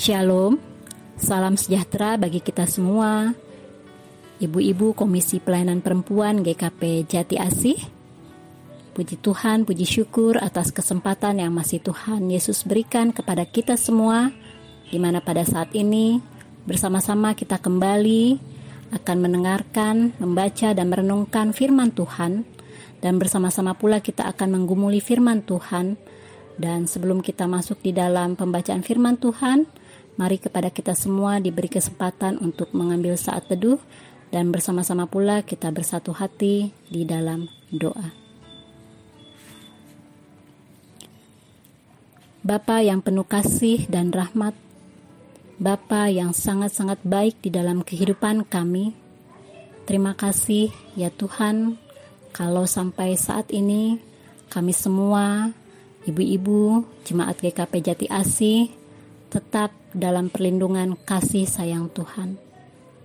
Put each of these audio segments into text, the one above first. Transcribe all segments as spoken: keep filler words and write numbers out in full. Shalom, salam sejahtera bagi kita semua, ibu-ibu Komisi Pelayanan Perempuan G K P Jati Asih. Puji Tuhan, puji syukur atas kesempatan yang masih Tuhan Yesus berikan kepada kita semua, di mana pada saat ini bersama-sama kita kembali akan mendengarkan, membaca dan merenungkan firman Tuhan, dan bersama-sama pula kita akan menggumuli firman Tuhan. Dan sebelum kita masuk di dalam pembacaan firman Tuhan, mari kepada kita semua diberi kesempatan untuk mengambil saat teduh dan bersama-sama pula kita bersatu hati di dalam doa. Bapa yang penuh kasih dan rahmat, Bapa yang sangat-sangat baik di dalam kehidupan kami, terima kasih ya Tuhan, kalau sampai saat ini kami semua, ibu-ibu, jemaat G K P Jati Asih, tetap dalam perlindungan kasih sayang Tuhan.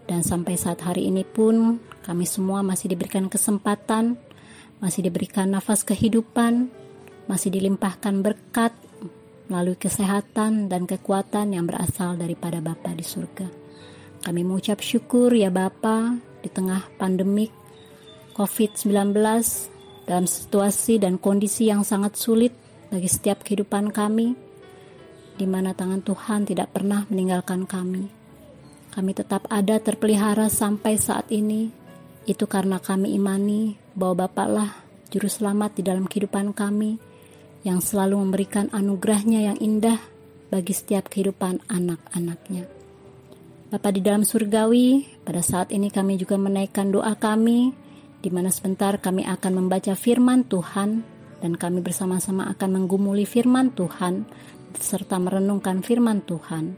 Dan sampai saat hari ini pun kami semua masih diberikan kesempatan, masih diberikan nafas kehidupan, masih dilimpahkan berkat melalui kesehatan dan kekuatan yang berasal daripada Bapa di surga. Kami mengucap syukur ya Bapa, di tengah pandemik covid sembilan belas, dalam situasi dan kondisi yang sangat sulit bagi setiap kehidupan kami, di mana tangan Tuhan tidak pernah meninggalkan kami. Kami tetap ada terpelihara sampai saat ini. Itu karena kami imani bahwa Bapa-lah Juru Selamat di dalam kehidupan kami, yang selalu memberikan anugerah-Nya yang indah bagi setiap kehidupan anak-anak-Nya. Bapa di dalam surgawi, pada saat ini kami juga menaikkan doa kami, di mana sebentar kami akan membaca firman Tuhan, dan kami bersama-sama akan menggumuli firman Tuhan serta merenungkan firman Tuhan.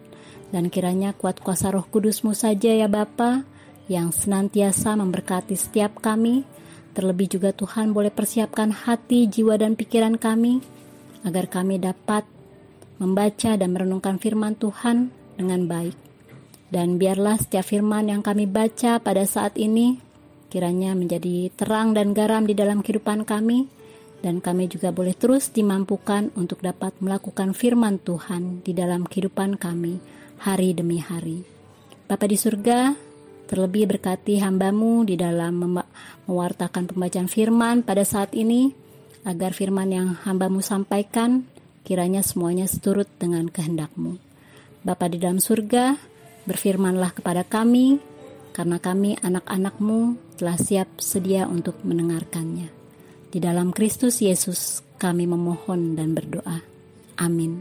Dan kiranya kuat kuasa Roh Kudus-Mu saja ya Bapa, yang senantiasa memberkati setiap kami. Terlebih juga Tuhan boleh persiapkan hati, jiwa dan pikiran kami, agar kami dapat membaca dan merenungkan firman Tuhan dengan baik. Dan biarlah setiap firman yang kami baca pada saat ini kiranya menjadi terang dan garam di dalam kehidupan kami, dan kami juga boleh terus dimampukan untuk dapat melakukan firman Tuhan di dalam kehidupan kami hari demi hari. Bapa di surga, terlebih berkati hamba-Mu di dalam mem- mewartakan pembacaan firman pada saat ini, agar firman yang hamba-Mu sampaikan kiranya semuanya seturut dengan kehendak-Mu. Bapa di dalam surga, berfirmanlah kepada kami, karena kami anak-anak-Mu telah siap sedia untuk mendengarkannya. Di dalam Kristus Yesus kami memohon dan berdoa. Amin.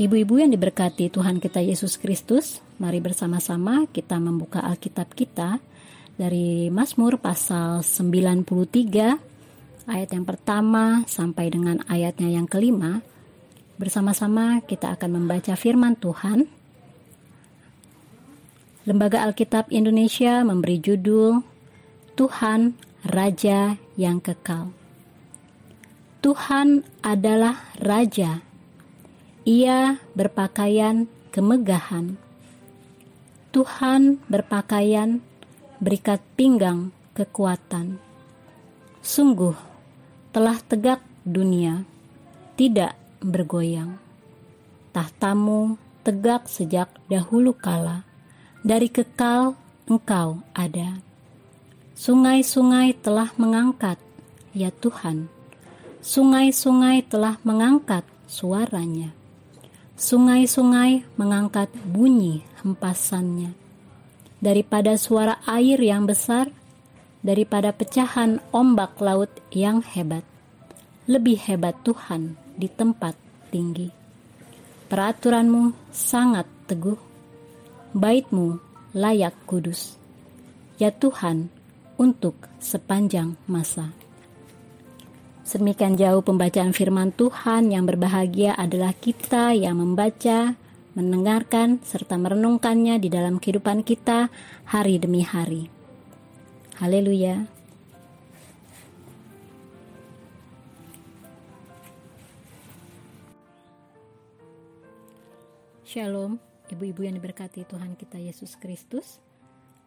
Ibu-ibu yang diberkati Tuhan kita Yesus Kristus, mari bersama-sama kita membuka Alkitab kita dari Mazmur pasal sembilan puluh tiga, ayat yang pertama sampai dengan ayatnya yang kelima. Bersama-sama kita akan membaca firman Tuhan. Lembaga Alkitab Indonesia memberi judul Tuhan Raja yang Kekal. Tuhan adalah Raja. Ia berpakaian kemegahan. Tuhan berpakaian berikat pinggang kekuatan. Sungguh telah tegak dunia, tidak bergoyang. Tahtamu tegak sejak dahulu kala. Dari kekal Engkau ada. Sungai-sungai telah mengangkat, ya Tuhan. Sungai-sungai telah mengangkat suaranya. Sungai-sungai mengangkat bunyi hempasannya. Daripada suara air yang besar, daripada pecahan ombak laut yang hebat. Lebih hebat Tuhan di tempat tinggi. Peraturan-Mu sangat teguh. Bait-Mu layak kudus, ya Tuhan, untuk sepanjang masa. Sedemikian jauh pembacaan firman Tuhan. Yang berbahagia adalah kita yang membaca, mendengarkan, serta merenungkannya di dalam kehidupan kita hari demi hari. Haleluya. Shalom. Ibu-ibu yang diberkati Tuhan kita Yesus Kristus,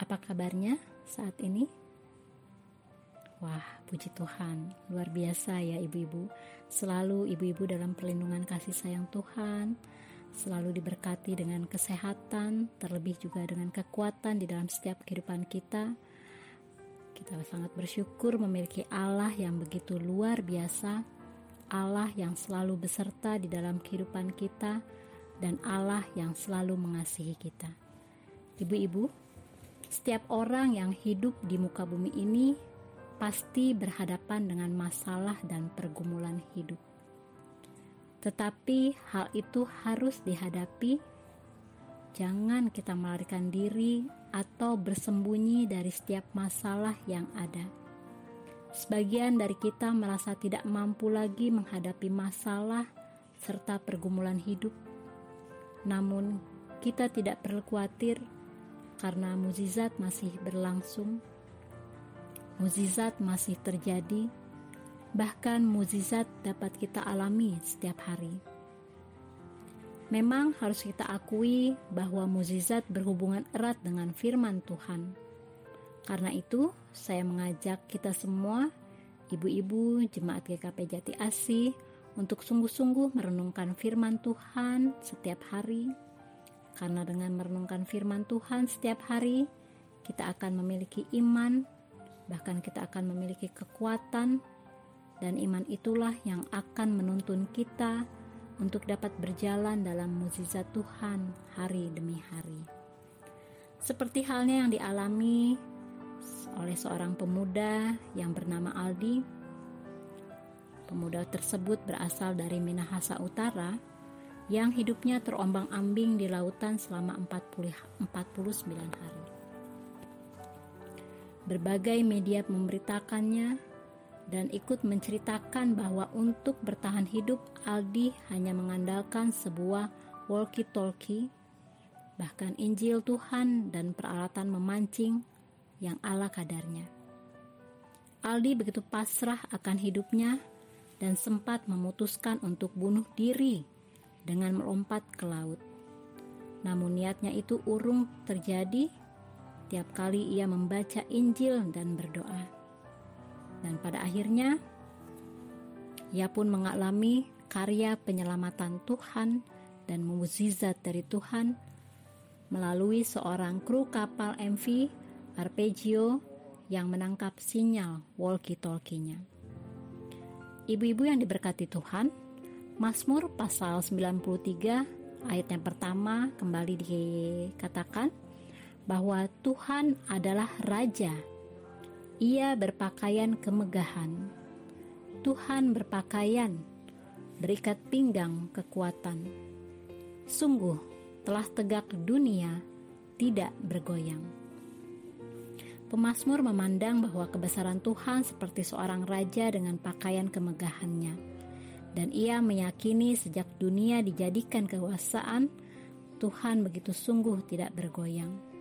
apa kabarnya saat ini? Wah, puji Tuhan, luar biasa ya ibu-ibu. Selalu ibu-ibu dalam perlindungan kasih sayang Tuhan, selalu diberkati dengan kesehatan, terlebih juga dengan kekuatan di dalam setiap kehidupan kita. Kita sangat bersyukur memiliki Allah yang begitu luar biasa, Allah yang selalu beserta di dalam kehidupan kita, dan Allah yang selalu mengasihi kita. Ibu-ibu, setiap orang yang hidup di muka bumi ini pasti berhadapan dengan masalah dan pergumulan hidup. Tetapi hal itu harus dihadapi. Jangan kita melarikan diri atau bersembunyi dari setiap masalah yang ada. Sebagian dari kita merasa tidak mampu lagi menghadapi masalah serta pergumulan hidup. Namun, kita tidak perlu khawatir karena mukjizat masih berlangsung. Mukjizat masih terjadi, bahkan mukjizat dapat kita alami setiap hari. Memang harus kita akui bahwa mukjizat berhubungan erat dengan firman Tuhan. Karena itu, saya mengajak kita semua, ibu-ibu, jemaat G K P Jati Asih, untuk sungguh-sungguh merenungkan firman Tuhan setiap hari. Karena dengan merenungkan firman Tuhan setiap hari, kita akan memiliki iman, bahkan kita akan memiliki kekuatan, dan iman itulah yang akan menuntun kita untuk dapat berjalan dalam mukjizat Tuhan hari demi hari. Seperti halnya yang dialami oleh seorang pemuda yang bernama Aldi. Pemuda tersebut berasal dari Minahasa Utara yang hidupnya terombang-ambing di lautan selama empat puluh, empat puluh sembilan hari. Berbagai media memberitakannya dan ikut menceritakan bahwa untuk bertahan hidup, Aldi hanya mengandalkan sebuah walkie-talkie, bahkan Injil Tuhan dan peralatan memancing yang ala kadarnya. Aldi begitu pasrah akan hidupnya dan sempat memutuskan untuk bunuh diri dengan melompat ke laut. Namun niatnya itu urung terjadi tiap kali ia membaca Injil dan berdoa. Dan pada akhirnya, ia pun mengalami karya penyelamatan Tuhan dan mukjizat dari Tuhan melalui seorang kru kapal M V Arpeggio yang menangkap sinyal walkie-talkie-nya. Ibu-ibu yang diberkati Tuhan, Mazmur pasal sembilan puluh tiga ayat yang pertama kembali dikatakan bahwa Tuhan adalah Raja. Ia berpakaian kemegahan. Tuhan berpakaian, berikat pinggang kekuatan. Sungguh telah tegak dunia, tidak bergoyang. Pemazmur memandang bahwa kebesaran Tuhan seperti seorang raja dengan pakaian kemegahannya. Dan ia meyakini sejak dunia dijadikan kekuasaan, Tuhan begitu sungguh tidak bergoyang.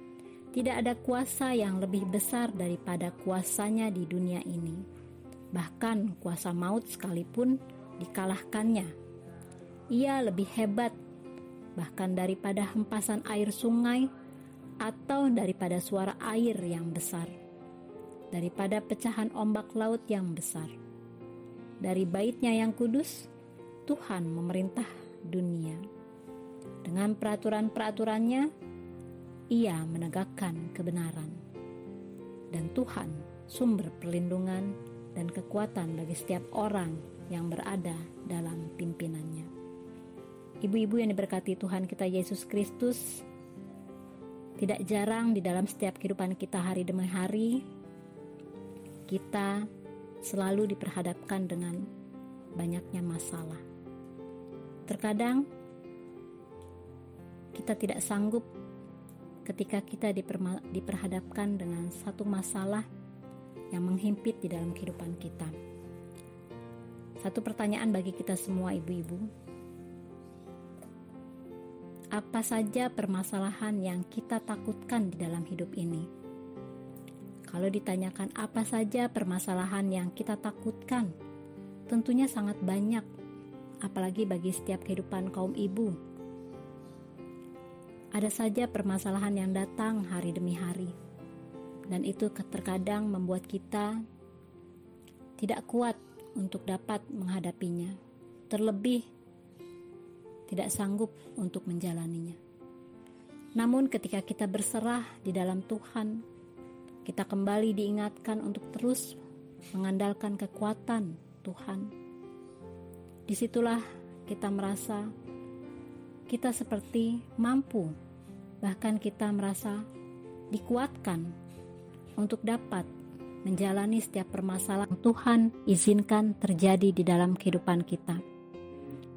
Tidak ada kuasa yang lebih besar daripada kuasanya di dunia ini. Bahkan kuasa maut sekalipun dikalahkannya. Ia lebih hebat, bahkan daripada hempasan air sungai, atau daripada suara air yang besar, daripada pecahan ombak laut yang besar. Dari baitnya yang kudus, Tuhan memerintah dunia. Dengan peraturan-peraturannya, ia menegakkan kebenaran. Dan Tuhan sumber perlindungan dan kekuatan bagi setiap orang yang berada dalam pimpinannya. Ibu-ibu yang diberkati Tuhan kita Yesus Kristus, tidak jarang di dalam setiap kehidupan kita hari demi hari, kita selalu diperhadapkan dengan banyaknya masalah. Terkadang kita tidak sanggup ketika kita diperma- diperhadapkan dengan satu masalah yang menghimpit di dalam kehidupan kita. Satu pertanyaan bagi kita semua ibu-ibu. Apa saja permasalahan yang kita takutkan di dalam hidup ini? Kalau ditanyakan apa saja permasalahan yang kita takutkan, tentunya sangat banyak, apalagi bagi setiap kehidupan kaum ibu. Ada saja permasalahan yang datang hari demi hari, dan itu terkadang membuat kita tidak kuat untuk dapat menghadapinya, terlebih tidak sanggup untuk menjalaninya. Namun ketika kita berserah di dalam Tuhan, kita kembali diingatkan untuk terus mengandalkan kekuatan Tuhan. Disitulah kita merasa kita seperti mampu, bahkan kita merasa dikuatkan untuk dapat menjalani setiap permasalahan Tuhan izinkan terjadi di dalam kehidupan kita.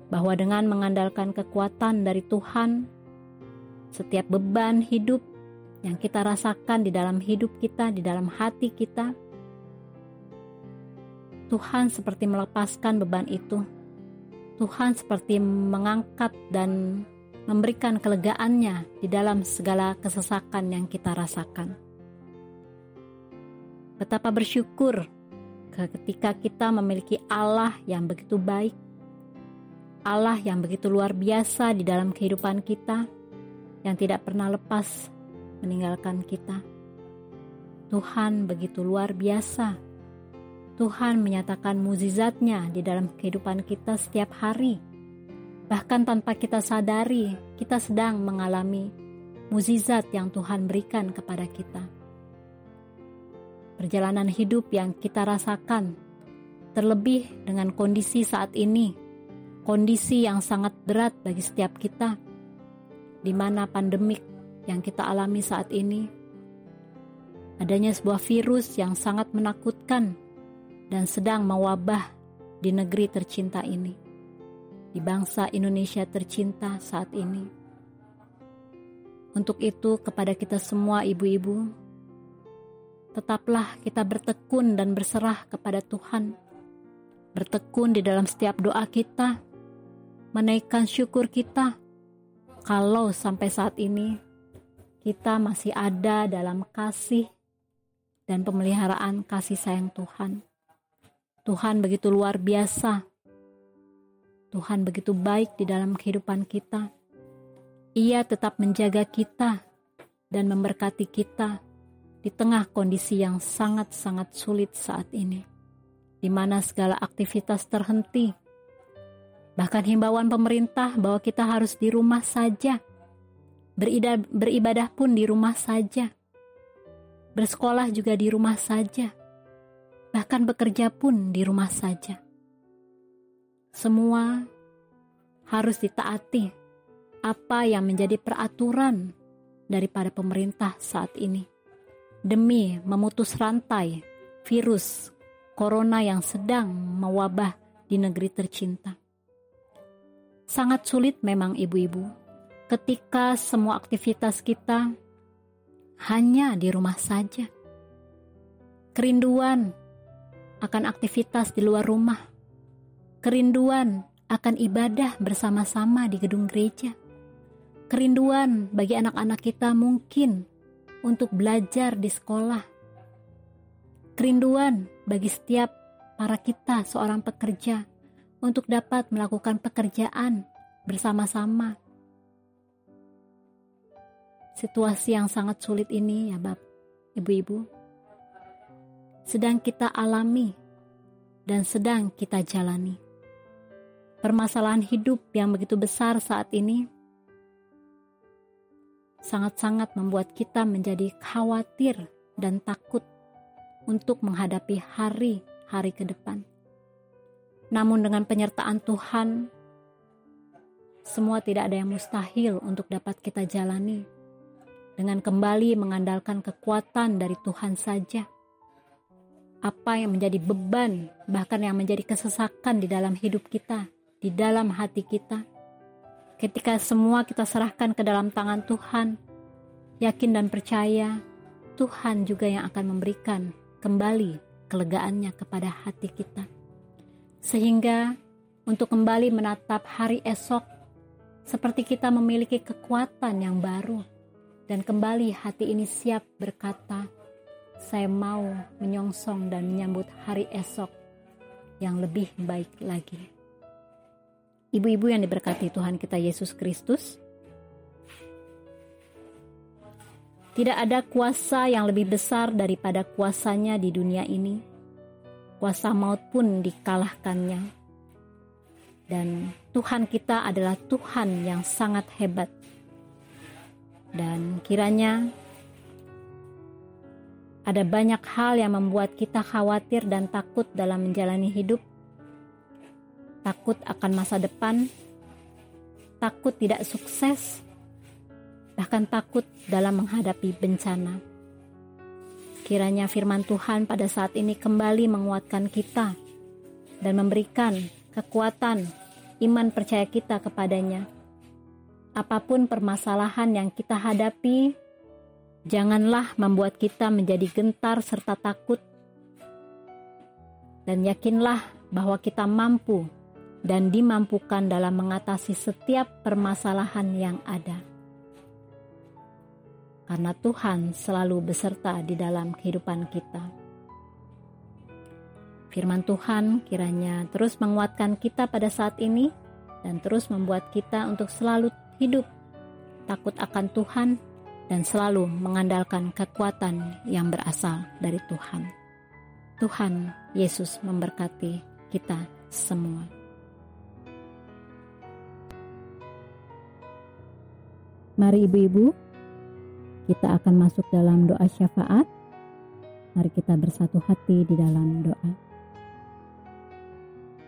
Bahwa dengan mengandalkan kekuatan dari Tuhan, setiap beban hidup yang kita rasakan di dalam hidup kita, di dalam hati kita, Tuhan seperti melepaskan beban itu. Tuhan seperti mengangkat dan memberikan kelegaannya di dalam segala kesesakan yang kita rasakan. Betapa bersyukur ketika kita memiliki Allah yang begitu baik, Allah yang begitu luar biasa di dalam kehidupan kita, yang tidak pernah lepas meninggalkan kita. Tuhan begitu luar biasa. Tuhan menyatakan mukjizat-Nya di dalam kehidupan kita setiap hari. Bahkan tanpa kita sadari, kita sedang mengalami mukjizat yang Tuhan berikan kepada kita. Perjalanan hidup yang kita rasakan, terlebih dengan kondisi saat ini, kondisi yang sangat berat bagi setiap kita, di mana pandemik yang kita alami saat ini, adanya sebuah virus yang sangat menakutkan dan sedang mewabah di negeri tercinta ini, di bangsa Indonesia tercinta saat ini. Untuk itu, kepada kita semua ibu-ibu, tetaplah kita bertekun dan berserah kepada Tuhan. Bertekun di dalam setiap doa kita, menaikkan syukur kita kalau sampai saat ini kita masih ada dalam kasih dan pemeliharaan kasih sayang Tuhan. Tuhan begitu luar biasa. Tuhan begitu baik di dalam kehidupan kita. Ia tetap menjaga kita dan memberkati kita di tengah kondisi yang sangat-sangat sulit saat ini, di mana segala aktivitas terhenti. Bahkan himbauan pemerintah bahwa kita harus di rumah saja, berida- beribadah pun di rumah saja, bersekolah juga di rumah saja, bahkan bekerja pun di rumah saja. Semua harus ditaati apa yang menjadi peraturan daripada pemerintah saat ini, demi memutus rantai virus corona yang sedang mewabah di negeri tercinta. Sangat sulit memang ibu-ibu, ketika semua aktivitas kita hanya di rumah saja. Kerinduan akan aktivitas di luar rumah, kerinduan akan ibadah bersama-sama di gedung gereja, kerinduan bagi anak-anak kita mungkin untuk belajar di sekolah, kerinduan bagi setiap para kita seorang pekerja untuk dapat melakukan pekerjaan bersama-sama. Situasi yang sangat sulit ini ya Bapak, Ibu-ibu, sedang kita alami dan sedang kita jalani. Permasalahan hidup yang begitu besar saat ini sangat-sangat membuat kita menjadi khawatir dan takut untuk menghadapi hari-hari ke depan. Namun dengan penyertaan Tuhan, semua tidak ada yang mustahil untuk dapat kita jalani, dengan kembali mengandalkan kekuatan dari Tuhan saja. Apa yang menjadi beban, bahkan yang menjadi kesesakan di dalam hidup kita, di dalam hati kita, ketika semua kita serahkan ke dalam tangan Tuhan, yakin dan percaya Tuhan juga yang akan memberikan kembali kelegaannya kepada hati kita. Sehingga untuk kembali menatap hari esok seperti kita memiliki kekuatan yang baru, dan kembali hati ini siap berkata, saya mau menyongsong dan menyambut hari esok yang lebih baik lagi. Ibu-ibu yang diberkati Tuhan kita Yesus Kristus, tidak ada kuasa yang lebih besar daripada kuasanya di dunia ini, kuasa maut pun dikalahkannya. Dan Tuhan kita adalah Tuhan yang sangat hebat. Dan kiranya ada banyak hal yang membuat kita khawatir dan takut dalam menjalani hidup. Takut akan masa depan, takut tidak sukses, bahkan takut dalam menghadapi bencana. Kiranya firman Tuhan pada saat ini kembali menguatkan kita dan memberikan kekuatan iman percaya kita kepadanya. Apapun permasalahan yang kita hadapi, janganlah membuat kita menjadi gentar serta takut. Dan yakinlah bahwa kita mampu dan dimampukan dalam mengatasi setiap permasalahan yang ada. Karena Tuhan selalu beserta di dalam kehidupan kita. Firman Tuhan kiranya terus menguatkan kita pada saat ini dan terus membuat kita untuk selalu hidup, takut akan Tuhan, dan selalu mengandalkan kekuatan yang berasal dari Tuhan. Tuhan Yesus memberkati kita semua. Mari ibu-ibu, kita akan masuk dalam doa syafaat. Mari kita bersatu hati di dalam doa.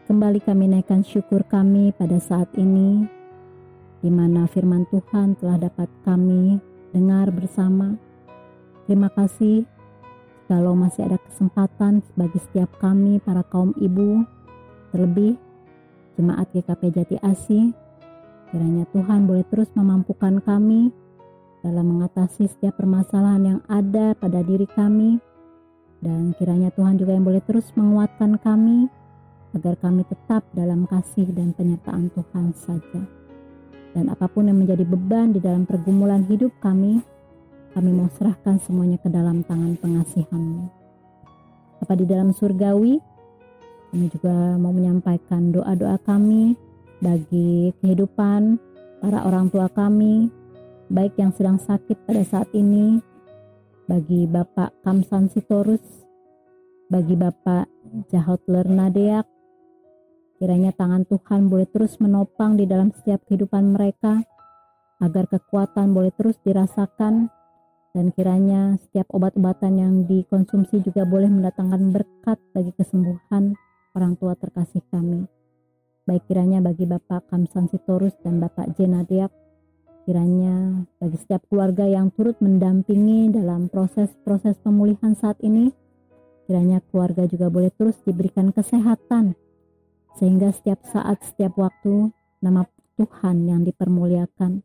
Kembali kami naikkan syukur kami pada saat ini, di mana firman Tuhan telah dapat kami dengar bersama. Terima kasih kalau masih ada kesempatan bagi setiap kami para kaum ibu, terlebih jemaat G K P Jati Asih. Kiranya Tuhan boleh terus memampukan kami dalam mengatasi setiap permasalahan yang ada pada diri kami, dan kiranya Tuhan juga yang boleh terus menguatkan kami agar kami tetap dalam kasih dan penyertaan Tuhan saja. Dan apapun yang menjadi beban di dalam pergumulan hidup kami, kami mau serahkan semuanya ke dalam tangan pengasihan-Mu. Bapa di dalam surgawi, kami juga mau menyampaikan doa-doa kami bagi kehidupan para orang tua kami, baik yang sedang sakit pada saat ini, bagi Bapak Kamsan Sitorus, bagi Bapak Jahotler Nadeak. Kiranya tangan Tuhan boleh terus menopang di dalam setiap kehidupan mereka, agar kekuatan boleh terus dirasakan, dan kiranya setiap obat-obatan yang dikonsumsi juga boleh mendatangkan berkat bagi kesembuhan orang tua terkasih kami. Baik kiranya bagi Bapak Kamsan Sitorus dan Bapak J. Nadeak, kiranya bagi setiap keluarga yang turut mendampingi dalam proses-proses pemulihan saat ini, kiranya keluarga juga boleh terus diberikan kesehatan, sehingga setiap saat, setiap waktu, nama Tuhan yang dipermuliakan.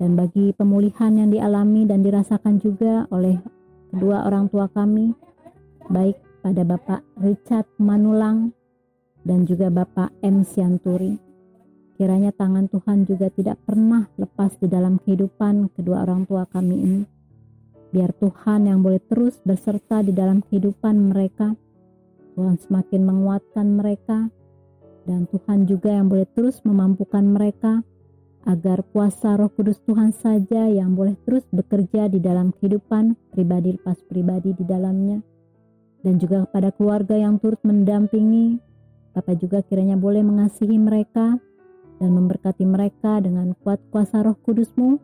Dan bagi pemulihan yang dialami dan dirasakan juga oleh kedua orang tua kami, baik pada Bapak Richard Manulang dan juga Bapak M. Sianturi, kiranya tangan Tuhan juga tidak pernah lepas di dalam kehidupan kedua orang tua kami ini. Biar Tuhan yang boleh terus berserta di dalam kehidupan mereka. Tuhan semakin menguatkan mereka. Dan Tuhan juga yang boleh terus memampukan mereka, agar kuasa Roh Kudus Tuhan saja yang boleh terus bekerja di dalam kehidupan pribadi lepas pribadi di dalamnya. Dan juga kepada keluarga yang turut mendampingi, Bapak juga kiranya boleh mengasihi mereka dan memberkati mereka dengan kuat kuasa Roh Kudus-Mu,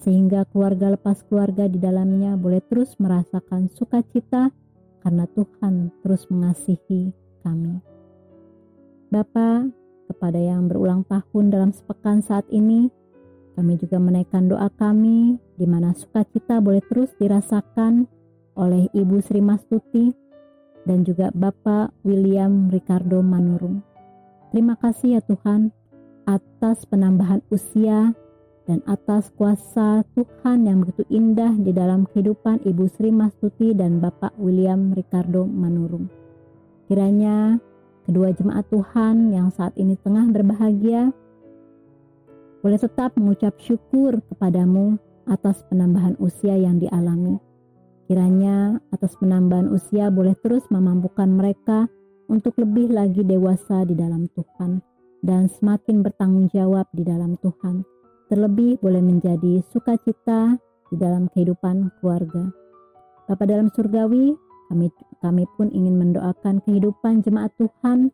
sehingga keluarga lepas keluarga di dalamnya boleh terus merasakan sukacita karena Tuhan terus mengasihi kami. Bapa, kepada yang berulang tahun dalam sepekan saat ini, kami juga menaikkan doa kami di mana sukacita boleh terus dirasakan oleh Ibu Sri Mastuti dan juga Bapak William Ricardo Manurung. Terima kasih ya Tuhan atas penambahan usia dan atas kuasa Tuhan yang begitu indah di dalam kehidupan Ibu Sri Mastuti dan Bapak William Ricardo Manurung. Kiranya kedua jemaat Tuhan yang saat ini tengah berbahagia boleh tetap mengucap syukur kepadamu atas penambahan usia yang dialami. Kiranya atas penambahan usia boleh terus memampukan mereka untuk lebih lagi dewasa di dalam Tuhan dan semakin bertanggung jawab di dalam Tuhan, terlebih boleh menjadi sukacita di dalam kehidupan keluarga. Bapa dalam surgawi, kami Kami pun ingin mendoakan kehidupan jemaat Tuhan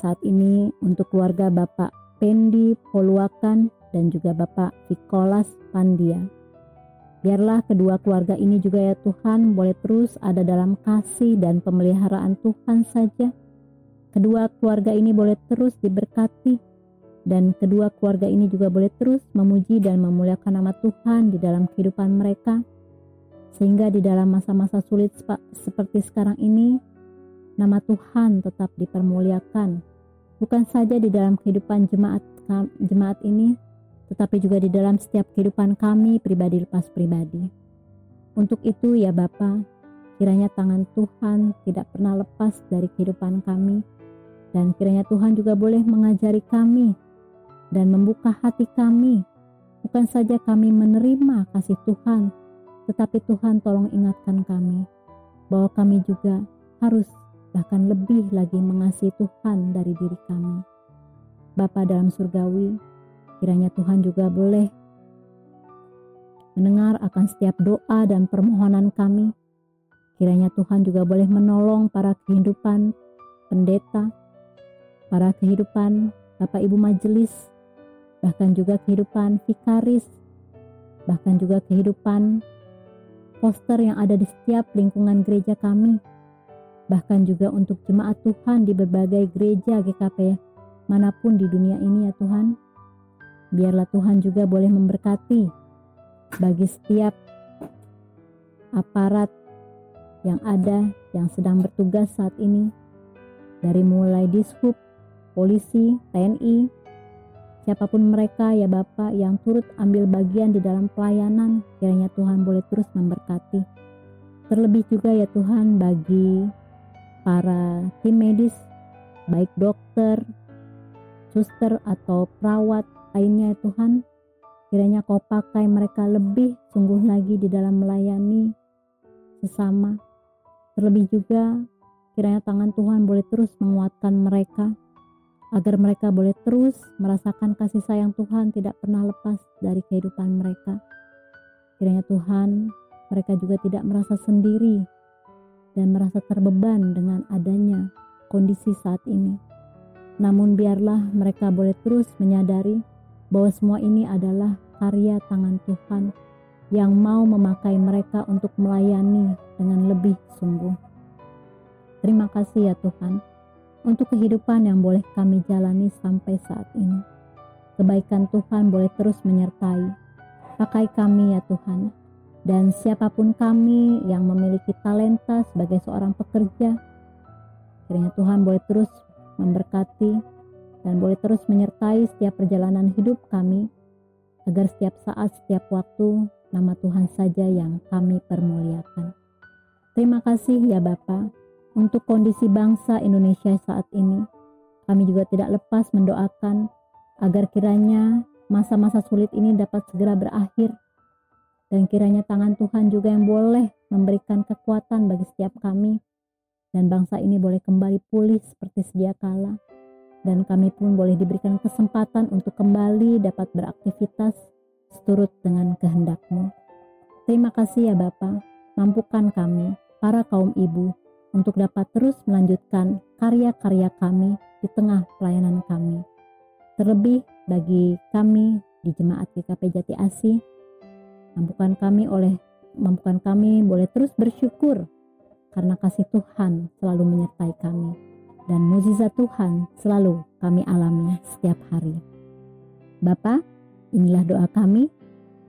saat ini untuk keluarga Bapak Pendi Poluakan dan juga Bapak Nikolas Pandia. Biarlah kedua keluarga ini juga ya Tuhan boleh terus ada dalam kasih dan pemeliharaan Tuhan saja. Kedua keluarga ini boleh terus diberkati dan kedua keluarga ini juga boleh terus memuji dan memuliakan nama Tuhan di dalam kehidupan mereka. Sehingga di dalam masa-masa sulit seperti sekarang ini, nama Tuhan tetap dipermuliakan. Bukan saja di dalam kehidupan jemaat jemaat ini, tetapi juga di dalam setiap kehidupan kami pribadi lepas pribadi. Untuk itu ya Bapa, kiranya tangan Tuhan tidak pernah lepas dari kehidupan kami. Dan kiranya Tuhan juga boleh mengajari kami dan membuka hati kami. Bukan saja kami menerima kasih Tuhan, tetapi Tuhan tolong ingatkan kami bahwa kami juga harus bahkan lebih lagi mengasihi Tuhan dari diri kami. Bapa dalam surgawi, kiranya Tuhan juga boleh mendengar akan setiap doa dan permohonan kami. Kiranya Tuhan juga boleh menolong para kehidupan pendeta, para kehidupan Bapak Ibu Majelis, bahkan juga kehidupan vikaris, bahkan juga kehidupan poster yang ada di setiap lingkungan gereja kami, bahkan juga untuk jemaat Tuhan di berbagai gereja G K P manapun di dunia ini ya Tuhan. Biarlah Tuhan juga boleh memberkati bagi setiap aparat yang ada yang sedang bertugas saat ini, dari mulai dishub, polisi, T N I, siapapun mereka ya Bapak yang turut ambil bagian di dalam pelayanan, kiranya Tuhan boleh terus memberkati. Terlebih juga ya Tuhan bagi para tim medis, baik dokter, suster atau perawat lainnya ya Tuhan, kiranya Kau pakai mereka lebih sungguh lagi di dalam melayani sesama. Terlebih juga kiranya tangan Tuhan boleh terus menguatkan mereka, agar mereka boleh terus merasakan kasih sayang Tuhan tidak pernah lepas dari kehidupan mereka. Kiranya Tuhan, mereka juga tidak merasa sendiri dan merasa terbeban dengan adanya kondisi saat ini. Namun biarlah mereka boleh terus menyadari bahwa semua ini adalah karya tangan Tuhan yang mau memakai mereka untuk melayani dengan lebih sungguh. Terima kasih ya Tuhan, untuk kehidupan yang boleh kami jalani sampai saat ini. Kebaikan Tuhan boleh terus menyertai. Pakai kami ya Tuhan, dan siapapun kami yang memiliki talenta sebagai seorang pekerja, kiranya Tuhan boleh terus memberkati dan boleh terus menyertai setiap perjalanan hidup kami, agar setiap saat, setiap waktu, nama Tuhan saja yang kami permuliakan. Terima kasih ya Bapa. Untuk kondisi bangsa Indonesia saat ini, kami juga tidak lepas mendoakan agar kiranya masa-masa sulit ini dapat segera berakhir, dan kiranya tangan Tuhan juga yang boleh memberikan kekuatan bagi setiap kami, dan bangsa ini boleh kembali pulih seperti sedia kala, dan kami pun boleh diberikan kesempatan untuk kembali dapat beraktivitas seturut dengan kehendak-Mu. Terima kasih ya Bapa, mampukan kami, para kaum ibu, untuk dapat terus melanjutkan karya-karya kami di tengah pelayanan kami. Terlebih bagi kami di Jemaat G K P Jati Asih, mampukan kami oleh mampukan kami boleh terus bersyukur karena kasih Tuhan selalu menyertai kami dan mukjizat Tuhan selalu kami alami setiap hari. Bapa, inilah doa kami,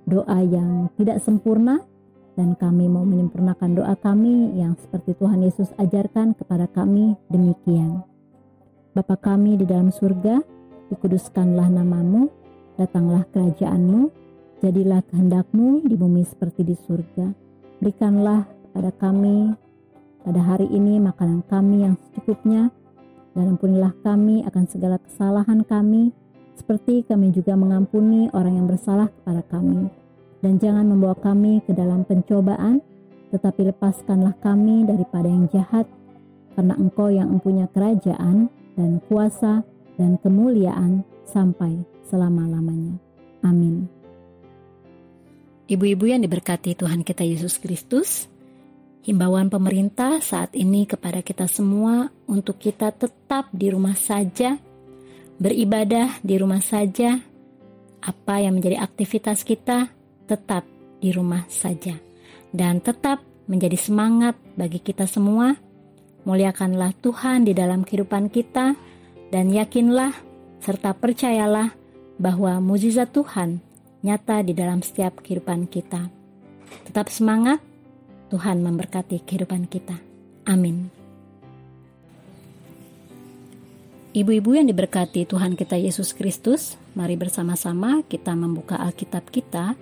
doa yang tidak sempurna, dan kami mau menyempurnakan doa kami yang seperti Tuhan Yesus ajarkan kepada kami demikian. Bapa kami di dalam surga, dikuduskanlah nama-Mu, datanglah kerajaan-Mu, jadilah kehendak-Mu di bumi seperti di surga. Berikanlah pada kami pada hari ini makanan kami yang secukupnya, dan ampunilah kami akan segala kesalahan kami, seperti kami juga mengampuni orang yang bersalah kepada kami. Dan jangan membawa kami ke dalam pencobaan, tetapi lepaskanlah kami daripada yang jahat, karena Engkau yang mempunyai kerajaan dan kuasa dan kemuliaan sampai selama-lamanya. Amin. Ibu-ibu yang diberkati Tuhan kita Yesus Kristus, Himbauan pemerintah saat ini kepada kita semua untuk kita tetap di rumah saja, beribadah di rumah saja, apa yang menjadi aktivitas kita tetap di rumah saja. Dan tetap menjadi semangat bagi kita semua, muliakanlah Tuhan di dalam kehidupan kita dan yakinlah serta percayalah bahwa mukjizat Tuhan nyata di dalam setiap kehidupan kita. Tetap semangat, Tuhan memberkati kehidupan kita. Amin. Ibu-ibu yang diberkati Tuhan kita Yesus Kristus, mari bersama-sama kita membuka Alkitab kita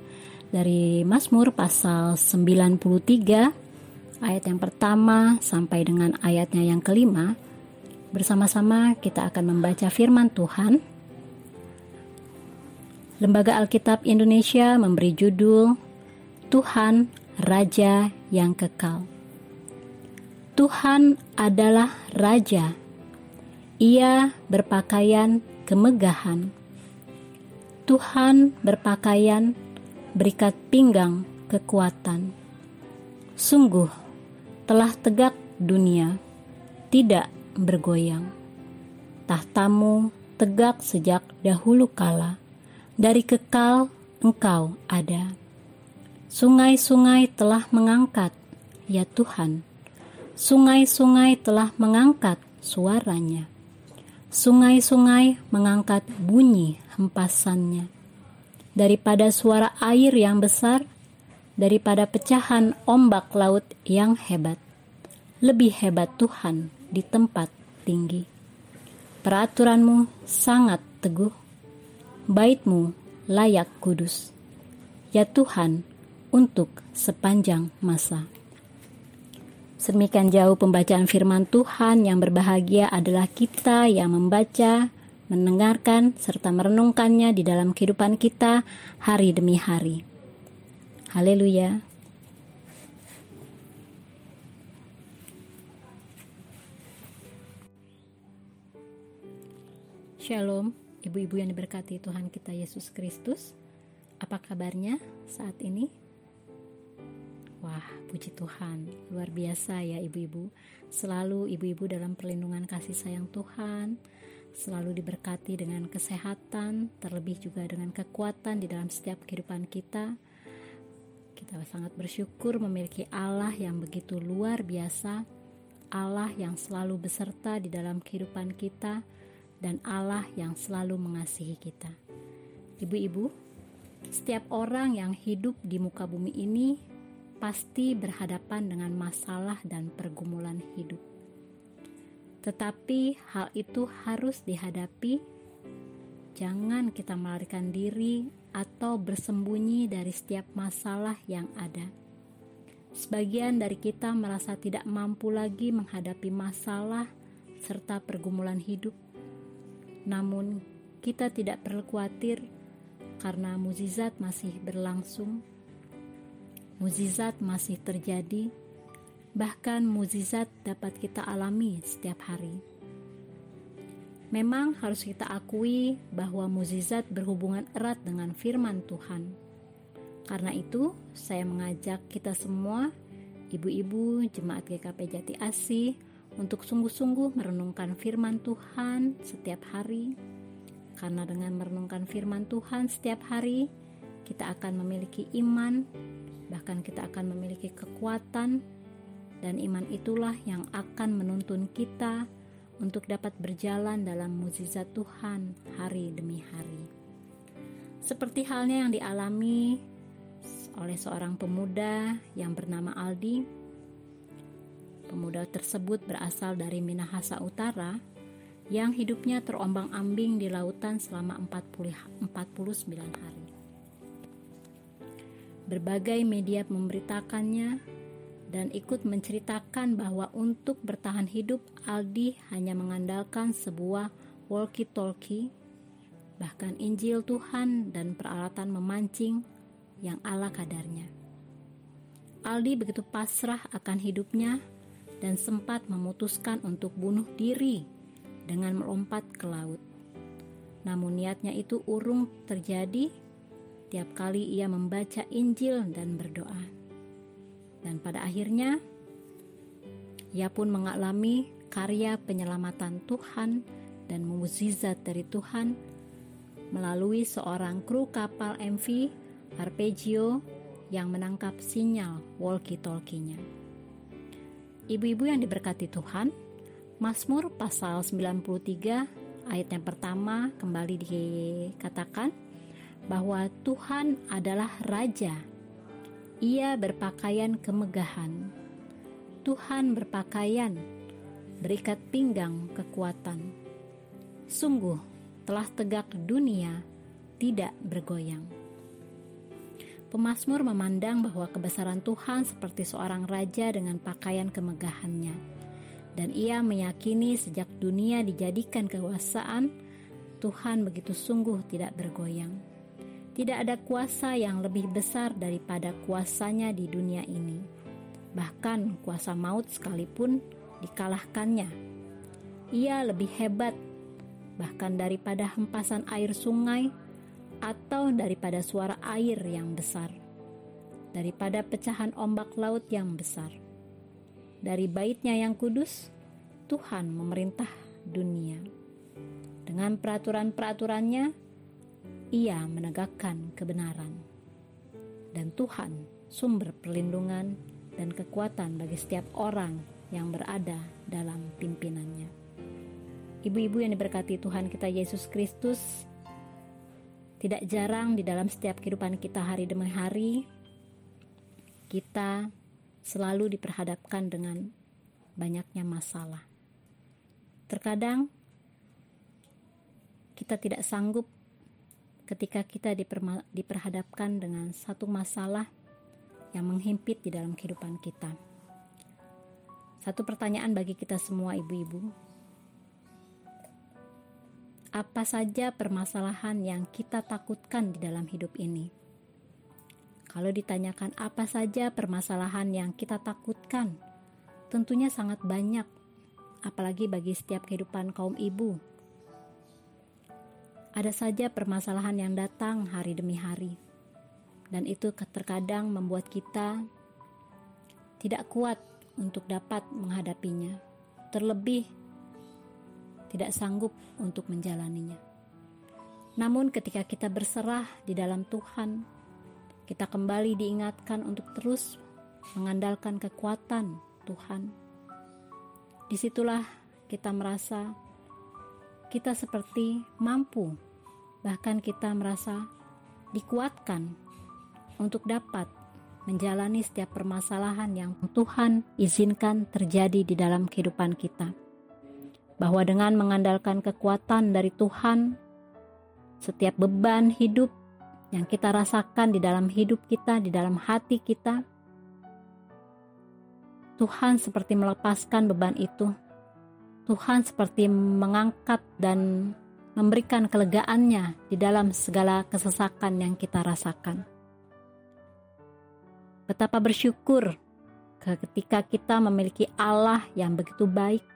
dari Mazmur pasal sembilan puluh tiga, ayat yang pertama sampai dengan ayatnya yang kelima. Bersama-sama kita akan membaca firman Tuhan. Lembaga Alkitab Indonesia memberi judul Tuhan Raja yang Kekal. Tuhan adalah Raja. Ia berpakaian kemegahan. Tuhan berpakaian berikat pinggang kekuatan. Sungguh telah tegak dunia, tidak bergoyang. Tahtamu tegak sejak dahulu kala. Dari kekal engkau ada. Sungai-sungai telah mengangkat, ya Tuhan. Sungai-sungai telah mengangkat suaranya. Sungai-sungai mengangkat bunyi hempasannya. Daripada suara air yang besar, daripada pecahan ombak laut yang hebat. Lebih hebat Tuhan di tempat tinggi. Peraturan-Mu sangat teguh. Bait-Mu layak kudus, ya Tuhan, untuk sepanjang masa. Semikian jauh pembacaan firman Tuhan. Yang berbahagia adalah kita yang membaca, mendengarkan, serta merenungkannya di dalam kehidupan kita hari demi hari. Haleluya. Shalom. Ibu-ibu yang diberkati Tuhan kita Yesus Kristus, apa kabarnya saat ini? Wah, puji Tuhan, luar biasa ya ibu-ibu. Selalu ibu-ibu dalam perlindungan kasih sayang Tuhan, selalu diberkati dengan kesehatan, terlebih juga dengan kekuatan di dalam setiap kehidupan kita. Kita sangat bersyukur memiliki Allah yang begitu luar biasa, Allah yang selalu beserta di dalam kehidupan kita, dan Allah yang selalu mengasihi kita. Ibu-ibu, setiap orang yang hidup di muka bumi ini pasti berhadapan dengan masalah dan pergumulan hidup. Tetapi hal itu harus dihadapi. Jangan kita melarikan diri atau bersembunyi dari setiap masalah yang ada. Sebagian dari kita merasa tidak mampu lagi menghadapi masalah serta pergumulan hidup. Namun, kita tidak perlu khawatir karena mukjizat masih berlangsung. Mukjizat masih terjadi, bahkan mukjizat dapat kita alami setiap hari. Memang harus kita akui bahwa mukjizat berhubungan erat dengan firman Tuhan. Karena itu, saya mengajak kita semua, ibu-ibu jemaat G K P Jati Asih, untuk sungguh-sungguh merenungkan firman Tuhan setiap hari. Karena dengan merenungkan firman Tuhan setiap hari, kita akan memiliki iman, bahkan kita akan memiliki kekuatan, dan iman itulah yang akan menuntun kita untuk dapat berjalan dalam mukjizat Tuhan hari demi hari. Seperti halnya yang dialami oleh seorang pemuda yang bernama Aldi. Pemuda tersebut berasal dari Minahasa Utara yang hidupnya terombang-ambing di lautan selama empat puluh, empat puluh sembilan hari. Berbagai media memberitakannya dan ikut menceritakan bahwa untuk bertahan hidup Aldi hanya mengandalkan sebuah walkie-talkie, bahkan Injil Tuhan dan peralatan memancing yang ala kadarnya. Aldi begitu pasrah akan hidupnya dan sempat memutuskan untuk bunuh diri dengan melompat ke laut. Namun niatnya itu urung terjadi tiap kali ia membaca Injil dan berdoa. Dan pada akhirnya Ia pun mengalami karya penyelamatan Tuhan dan mukjizat dari Tuhan melalui seorang kru kapal M V Arpeggio yang menangkap sinyal walkie-talkie-nya. Ibu-ibu yang diberkati Tuhan, Mazmur pasal sembilan puluh tiga ayat yang pertama kembali dikatakan bahwa Tuhan adalah Raja. Ia berpakaian kemegahan. Tuhan berpakaian berikat pinggang kekuatan. Sungguh telah tegak dunia, tidak bergoyang. Pemazmur memandang bahwa kebesaran Tuhan seperti seorang raja dengan pakaian kemegahannya, dan ia meyakini sejak dunia dijadikan kekuasaan, Tuhan begitu sungguh tidak bergoyang. Tidak ada kuasa yang lebih besar daripada kuasanya di dunia ini. Bahkan kuasa maut sekalipun dikalahkannya. Ia lebih hebat bahkan daripada hempasan air sungai atau daripada suara air yang besar, daripada pecahan ombak laut yang besar. Dari baitnya yang kudus, Tuhan memerintah dunia. Dengan peraturan-peraturannya, Ia menegakkan kebenaran. Dan Tuhan sumber perlindungan dan kekuatan bagi setiap orang yang berada dalam pimpinannya. Ibu-ibu yang diberkati Tuhan kita Yesus Kristus, tidak jarang di dalam setiap kehidupan kita hari demi hari, kita selalu diperhadapkan dengan banyaknya masalah. Terkadang kita tidak sanggup ketika kita diperma- diperhadapkan dengan satu masalah yang menghimpit di dalam kehidupan kita. Satu pertanyaan bagi kita semua ibu-ibu. Apa saja permasalahan yang kita takutkan di dalam hidup ini? Kalau ditanyakan apa saja permasalahan yang kita takutkan, tentunya sangat banyak, apalagi bagi setiap kehidupan kaum ibu. Ada saja permasalahan yang datang hari demi hari, dan itu terkadang membuat kita tidak kuat untuk dapat menghadapinya, terlebih tidak sanggup untuk menjalaninya. Namun ketika kita berserah di dalam Tuhan, kita kembali diingatkan untuk terus mengandalkan kekuatan Tuhan. Disitulah kita merasa kita seperti mampu, bahkan kita merasa dikuatkan untuk dapat menjalani setiap permasalahan yang Tuhan izinkan terjadi di dalam kehidupan kita. Bahwa dengan mengandalkan kekuatan dari Tuhan, setiap beban hidup yang kita rasakan di dalam hidup kita, di dalam hati kita, Tuhan seperti melepaskan beban itu. Tuhan seperti mengangkat dan memberikan kelegaannya di dalam segala kesesakan yang kita rasakan. Betapa bersyukur ketika kita memiliki Allah yang begitu baik,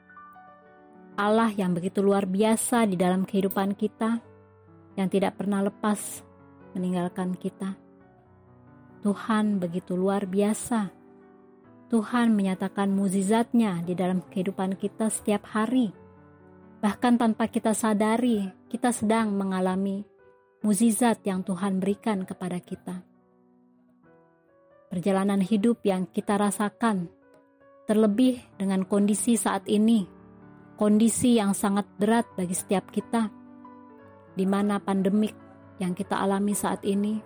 Allah yang begitu luar biasa di dalam kehidupan kita, yang tidak pernah lepas meninggalkan kita. Tuhan begitu luar biasa. Tuhan menyatakan mukjizat-Nya di dalam kehidupan kita setiap hari. Bahkan tanpa kita sadari, kita sedang mengalami mukjizat yang Tuhan berikan kepada kita. Perjalanan hidup yang kita rasakan, terlebih dengan kondisi saat ini, kondisi yang sangat berat bagi setiap kita, di mana pandemik yang kita alami saat ini,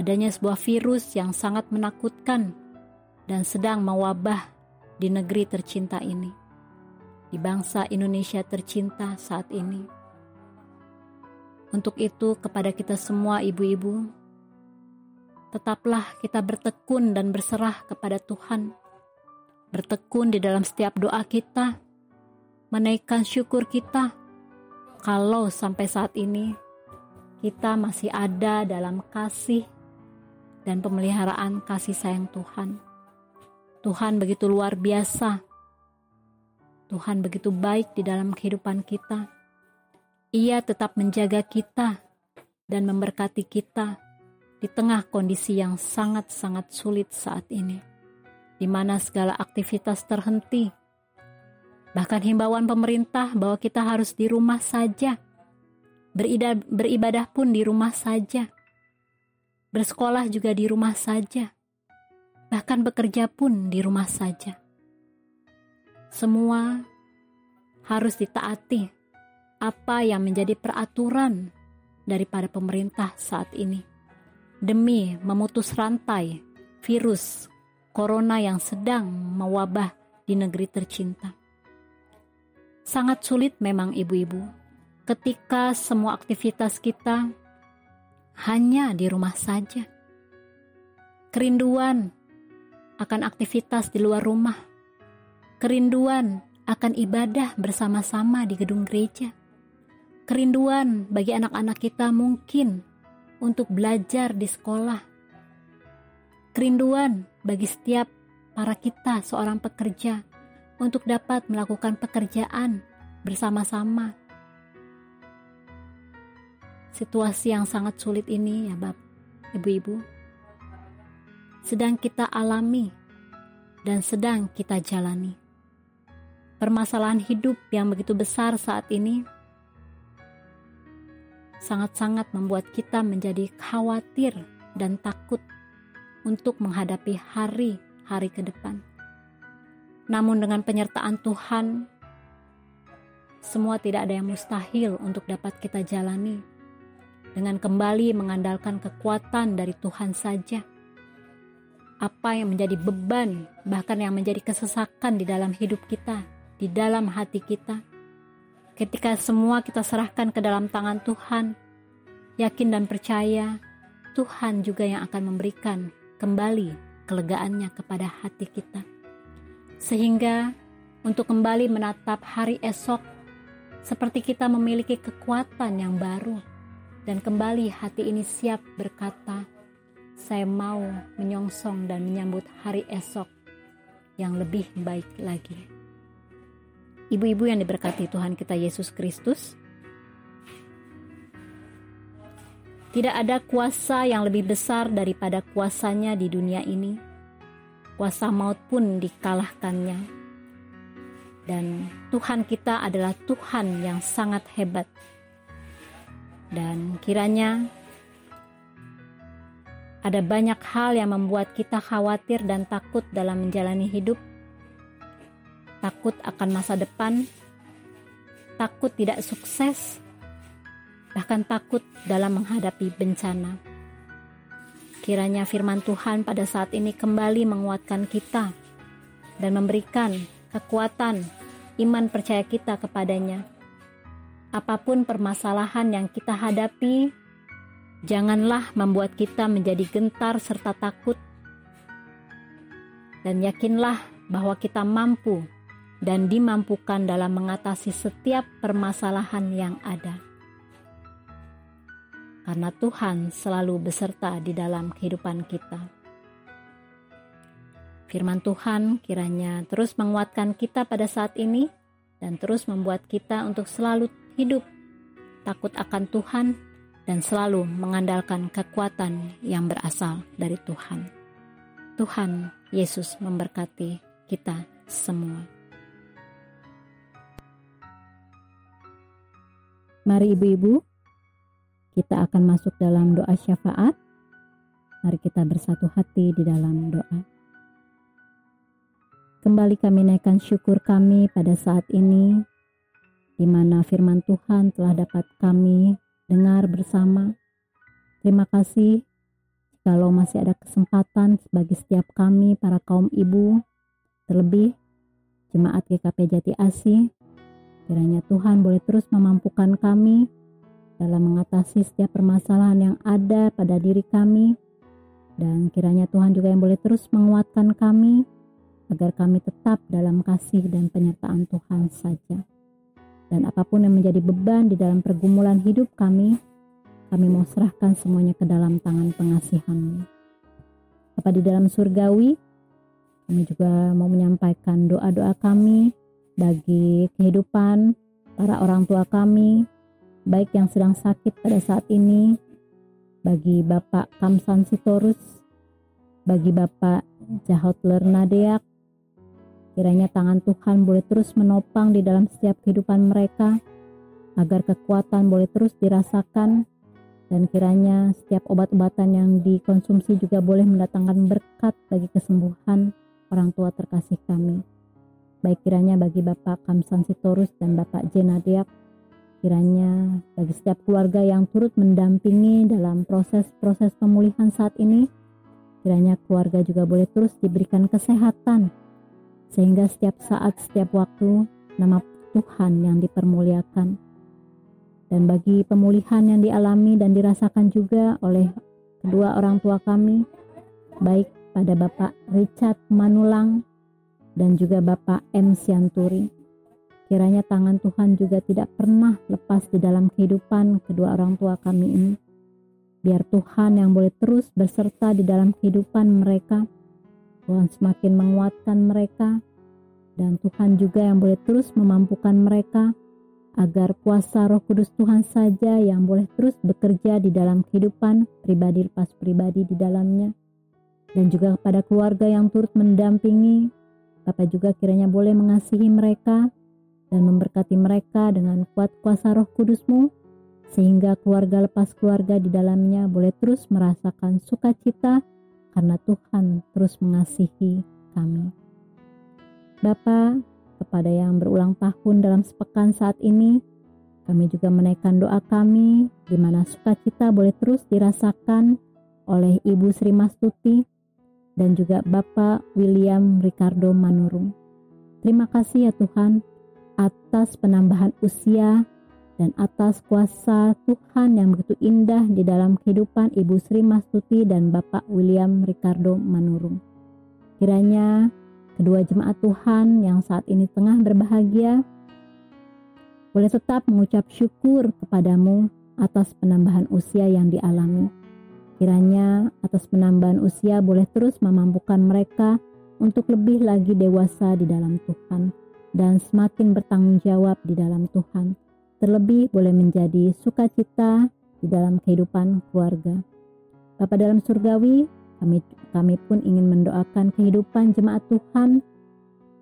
adanya sebuah virus yang sangat menakutkan, dan sedang mewabah di negeri tercinta ini, di bangsa Indonesia tercinta saat ini. Untuk itu, kepada kita semua ibu-ibu, tetaplah kita bertekun dan berserah kepada Tuhan, bertekun di dalam setiap doa kita, menaikkan syukur kita, kalau sampai saat ini kita masih ada dalam kasih dan pemeliharaan kasih sayang Tuhan. Tuhan begitu luar biasa. Tuhan begitu baik di dalam kehidupan kita. Ia tetap menjaga kita dan memberkati kita di tengah kondisi yang sangat-sangat sulit saat ini. di mana segala aktivitas terhenti. Bahkan himbauan pemerintah bahwa kita harus di rumah saja, Berida- beribadah pun di rumah saja, bersekolah juga di rumah saja, bahkan bekerja pun di rumah saja. Semua harus ditaati apa yang menjadi peraturan daripada pemerintah saat ini, demi memutus rantai virus corona yang sedang mewabah di negeri tercinta. Sangat sulit memang ibu-ibu ketika semua aktivitas kita hanya di rumah saja. Kerinduan akan aktivitas di luar rumah, kerinduan akan ibadah bersama-sama di gedung gereja, kerinduan bagi anak-anak kita mungkin untuk belajar di sekolah, kerinduan bagi setiap para kita seorang pekerja untuk dapat melakukan pekerjaan bersama-sama. Situasi yang sangat sulit ini ya Bapak, Ibu-ibu, sedang kita alami dan sedang kita jalani. Permasalahan hidup yang begitu besar saat ini sangat-sangat membuat kita menjadi khawatir dan takut untuk menghadapi hari-hari ke depan. Namun dengan penyertaan Tuhan, semua tidak ada yang mustahil untuk dapat kita jalani. Dengan kembali mengandalkan kekuatan dari Tuhan saja, apa yang menjadi beban, bahkan yang menjadi kesesakan di dalam hidup kita, di dalam hati kita, ketika semua kita serahkan ke dalam tangan Tuhan, yakin dan percaya Tuhan juga yang akan memberikan kembali kelegaannya kepada hati kita. Sehingga untuk kembali menatap hari esok seperti kita memiliki kekuatan yang baru dan kembali hati ini siap berkata, saya mau menyongsong dan menyambut hari esok yang lebih baik lagi. Ibu-ibu yang diberkati Tuhan kita Yesus Kristus, tidak ada kuasa yang lebih besar daripada kuasanya di dunia ini. Kuasa maut pun dikalahkannya. Dan Tuhan kita adalah Tuhan yang sangat hebat. Dan kiranya ada banyak hal yang membuat kita khawatir dan takut dalam menjalani hidup. Takut akan masa depan, takut tidak sukses, bahkan takut dalam menghadapi bencana. Kiranya firman Tuhan pada saat ini kembali menguatkan kita dan memberikan kekuatan iman percaya kita kepadanya. Apapun permasalahan yang kita hadapi, janganlah membuat kita menjadi gentar serta takut. Dan yakinlah bahwa kita mampu dan dimampukan dalam mengatasi setiap permasalahan yang ada. Karena Tuhan selalu beserta di dalam kehidupan kita. Firman Tuhan kiranya terus menguatkan kita pada saat ini dan terus membuat kita untuk selalu hidup takut akan Tuhan dan selalu mengandalkan kekuatan yang berasal dari Tuhan. Tuhan Yesus memberkati kita semua. Mari ibu-ibu, kita akan masuk dalam doa syafaat. Mari kita bersatu hati di dalam doa. Kembali kami naikkan syukur kami pada saat ini, di mana firman Tuhan telah dapat kami dengar bersama. Terima kasih jikalau masih ada kesempatan bagi setiap kami para kaum ibu, terlebih jemaat G K P Jati Asih. Kiranya Tuhan boleh terus memampukan kami dalam mengatasi setiap permasalahan yang ada pada diri kami, dan kiranya Tuhan juga yang boleh terus menguatkan kami agar kami tetap dalam kasih dan penyertaan Tuhan saja. Dan apapun yang menjadi beban di dalam pergumulan hidup kami, kami mau serahkan semuanya ke dalam tangan pengasihan-Mu. Bapa di dalam surgawi, kami juga mau menyampaikan doa-doa kami bagi kehidupan para orang tua kami, baik yang sedang sakit pada saat ini, bagi Bapak Kamsan Sitorus, Bagi Bapak Jahotler Nadeak, kiranya tangan Tuhan boleh terus menopang di dalam setiap kehidupan mereka, agar kekuatan boleh terus dirasakan, dan kiranya setiap obat-obatan yang dikonsumsi juga boleh mendatangkan berkat bagi kesembuhan orang tua terkasih kami. Baik kiranya bagi Bapak Kamsan Sitorus dan Bapak J. Nadeak, kiranya bagi setiap keluarga yang turut mendampingi dalam proses-proses pemulihan saat ini, kiranya keluarga juga boleh terus diberikan kesehatan, sehingga setiap saat, setiap waktu, nama Tuhan yang dipermuliakan. Dan bagi pemulihan yang dialami dan dirasakan juga oleh kedua orang tua kami, baik pada Bapak Richard Manulang dan juga Bapak M. Sianturi, kiranya tangan Tuhan juga tidak pernah lepas di dalam kehidupan kedua orang tua kami ini. Biar Tuhan yang boleh terus berserta di dalam kehidupan mereka, Tuhan semakin menguatkan mereka, dan Tuhan juga yang boleh terus memampukan mereka, agar kuasa Roh Kudus Tuhan saja yang boleh terus bekerja di dalam kehidupan pribadi lepas pribadi di dalamnya, dan juga kepada keluarga yang turut mendampingi. Bapak juga kiranya boleh mengasihi mereka dan memberkati mereka dengan kuat kuasa Roh Kudus-Mu, sehingga keluarga lepas keluarga di dalamnya boleh terus merasakan sukacita karena Tuhan terus mengasihi kami. Bapa, kepada yang berulang tahun dalam sepekan saat ini, kami juga menaikkan doa kami di mana sukacita boleh terus dirasakan oleh Ibu Sri Mastuti dan juga Bapak William Ricardo Manurung. Terima kasih ya Tuhan atas penambahan usia dan atas kuasa Tuhan yang begitu indah di dalam kehidupan Ibu Sri Mastuti dan Bapak William Ricardo Manurung. Kiranya kedua jemaat Tuhan yang saat ini tengah berbahagia boleh tetap mengucap syukur kepadamu atas penambahan usia yang dialami. Kiranya atas penambahan usia boleh terus memampukan mereka untuk lebih lagi dewasa di dalam Tuhan dan semakin bertanggung jawab di dalam Tuhan. Terlebih boleh menjadi sukacita di dalam kehidupan keluarga. Bapa dalam surgawi, kami, kami pun ingin mendoakan kehidupan jemaat Tuhan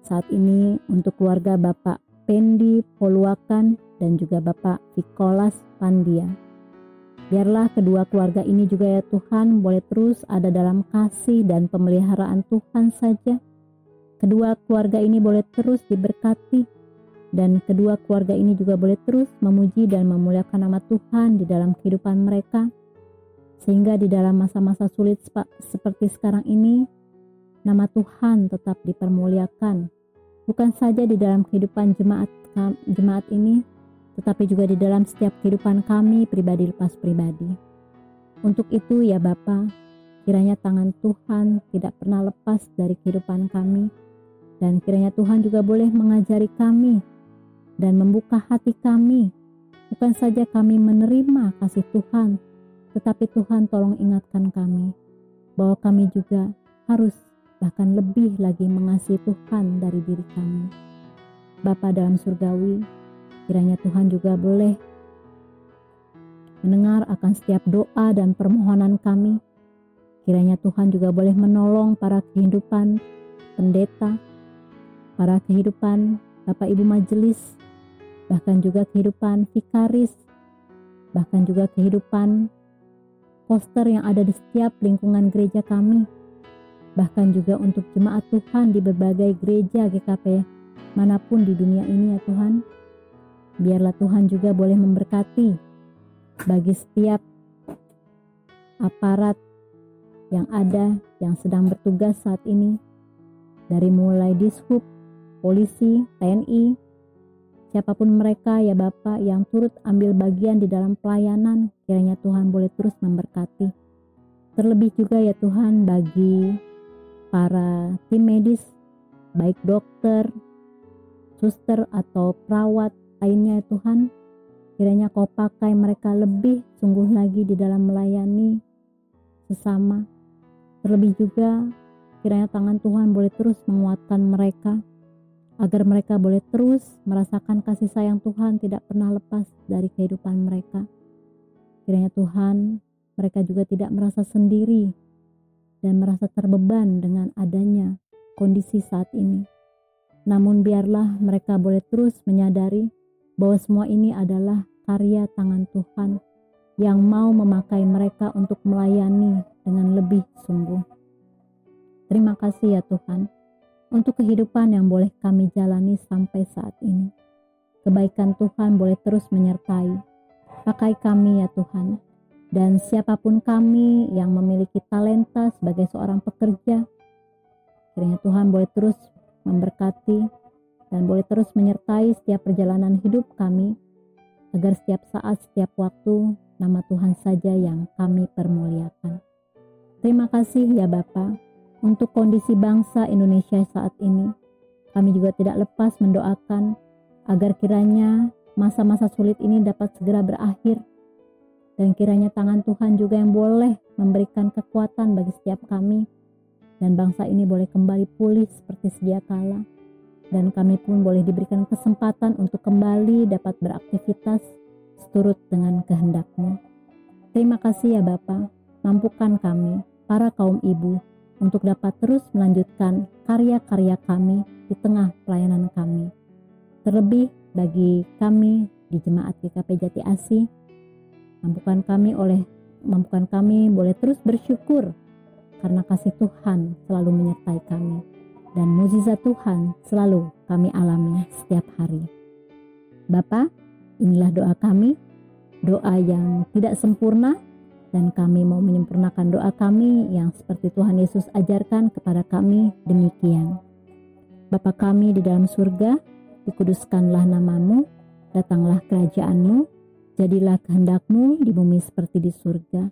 saat ini untuk keluarga Bapak Pendi Poluakan dan juga Bapak Nikolas Pandia. Biarlah kedua keluarga ini juga ya Tuhan boleh terus ada dalam kasih dan pemeliharaan Tuhan saja. Kedua keluarga ini boleh terus diberkati, dan kedua keluarga ini juga boleh terus memuji dan memuliakan nama Tuhan di dalam kehidupan mereka, sehingga di dalam masa-masa sulit seperti sekarang ini, nama Tuhan tetap dipermuliakan, bukan saja di dalam kehidupan jemaat jemaat ini, tetapi juga di dalam setiap kehidupan kami pribadi lepas pribadi. Untuk itu ya Bapa, kiranya tangan Tuhan tidak pernah lepas dari kehidupan kami, dan kiranya Tuhan juga boleh mengajari kami dan membuka hati kami. Bukan saja kami menerima kasih Tuhan, tetapi Tuhan tolong ingatkan kami bahwa kami juga harus bahkan lebih lagi mengasihi Tuhan dari diri kami. Bapa dalam surgawi, kiranya Tuhan juga boleh mendengar akan setiap doa dan permohonan kami. Kiranya Tuhan juga boleh menolong para kehidupan pendeta, para kehidupan Bapak Ibu Majelis, bahkan juga kehidupan vikaris, bahkan juga kehidupan poster yang ada di setiap lingkungan gereja kami, bahkan juga untuk jemaat Tuhan di berbagai gereja G K P manapun di dunia ini ya Tuhan. Biarlah Tuhan juga boleh memberkati bagi setiap aparat yang ada yang sedang bertugas saat ini, dari mulai dishub, polisi, T N I, siapapun mereka ya Bapa yang turut ambil bagian di dalam pelayanan, kiranya Tuhan boleh terus memberkati. Terlebih juga ya Tuhan bagi para tim medis, baik dokter, suster atau perawat lainnya ya Tuhan, kiranya Kau pakai mereka lebih sungguh lagi di dalam melayani sesama. Terlebih juga kiranya tangan Tuhan boleh terus menguatkan mereka, agar mereka boleh terus merasakan kasih sayang Tuhan tidak pernah lepas dari kehidupan mereka. Kiranya Tuhan, mereka juga tidak merasa sendiri, dan merasa terbeban dengan adanya kondisi saat ini. Namun biarlah mereka boleh terus menyadari bahwa semua ini adalah karya tangan Tuhan yang mau memakai mereka untuk melayani dengan lebih sungguh. Terima kasih ya Tuhan untuk kehidupan yang boleh kami jalani sampai saat ini. Kebaikan Tuhan boleh terus menyertai. Pakai kami ya Tuhan, dan siapapun kami yang memiliki talenta sebagai seorang pekerja, kiranya Tuhan boleh terus memberkati dan boleh terus menyertai setiap perjalanan hidup kami, agar setiap saat, setiap waktu, nama Tuhan saja yang kami permuliakan. Terima kasih ya Bapa untuk kondisi bangsa Indonesia saat ini. Kami juga tidak lepas mendoakan agar kiranya masa-masa sulit ini dapat segera berakhir, dan kiranya tangan Tuhan juga yang boleh memberikan kekuatan bagi setiap kami, dan bangsa ini boleh kembali pulih seperti sedia kala, dan kami pun boleh diberikan kesempatan untuk kembali dapat beraktivitas seturut dengan kehendak-Mu. Terima kasih ya Bapa, mampukan kami, para kaum ibu, untuk dapat terus melanjutkan karya-karya kami di tengah pelayanan kami. Terlebih bagi kami di Jemaat G K P Jati Asih, mampukan kami oleh mampukan kami boleh terus bersyukur karena kasih Tuhan selalu menyertai kami dan mukjizat Tuhan selalu kami alami setiap hari. Bapa, inilah doa kami, doa yang tidak sempurna, dan kami mau menyempurnakan doa kami yang seperti Tuhan Yesus ajarkan kepada kami demikian. Bapa kami di dalam surga, dikuduskanlah nama-Mu, datanglah kerajaan-Mu, jadilah kehendak-Mu di bumi seperti di surga.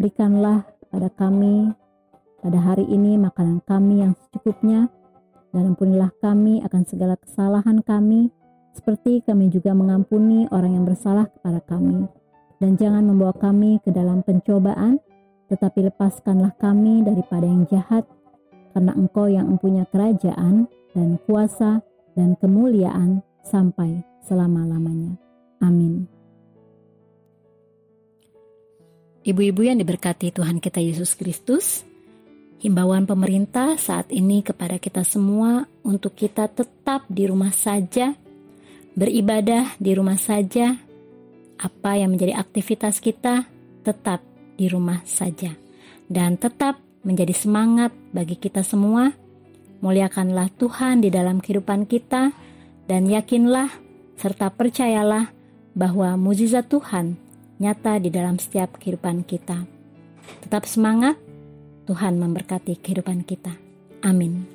Berikanlah pada kami pada hari ini makanan kami yang secukupnya, dan ampunilah kami akan segala kesalahan kami, seperti kami juga mengampuni orang yang bersalah kepada kami. Dan jangan membawa kami ke dalam pencobaan, tetapi lepaskanlah kami daripada yang jahat, karena Engkau yang mempunyai kerajaan dan kuasa dan kemuliaan sampai selama-lamanya. Amin. Ibu-ibu yang diberkati Tuhan kita Yesus Kristus, himbauan pemerintah saat ini kepada kita semua untuk kita tetap di rumah saja, beribadah di rumah saja, apa yang menjadi aktivitas kita tetap di rumah saja. Dan tetap menjadi semangat bagi kita semua, muliakanlah Tuhan di dalam kehidupan kita, dan yakinlah serta percayalah bahwa mukjizat Tuhan nyata di dalam setiap kehidupan kita. Tetap semangat, Tuhan memberkati kehidupan kita. Amin.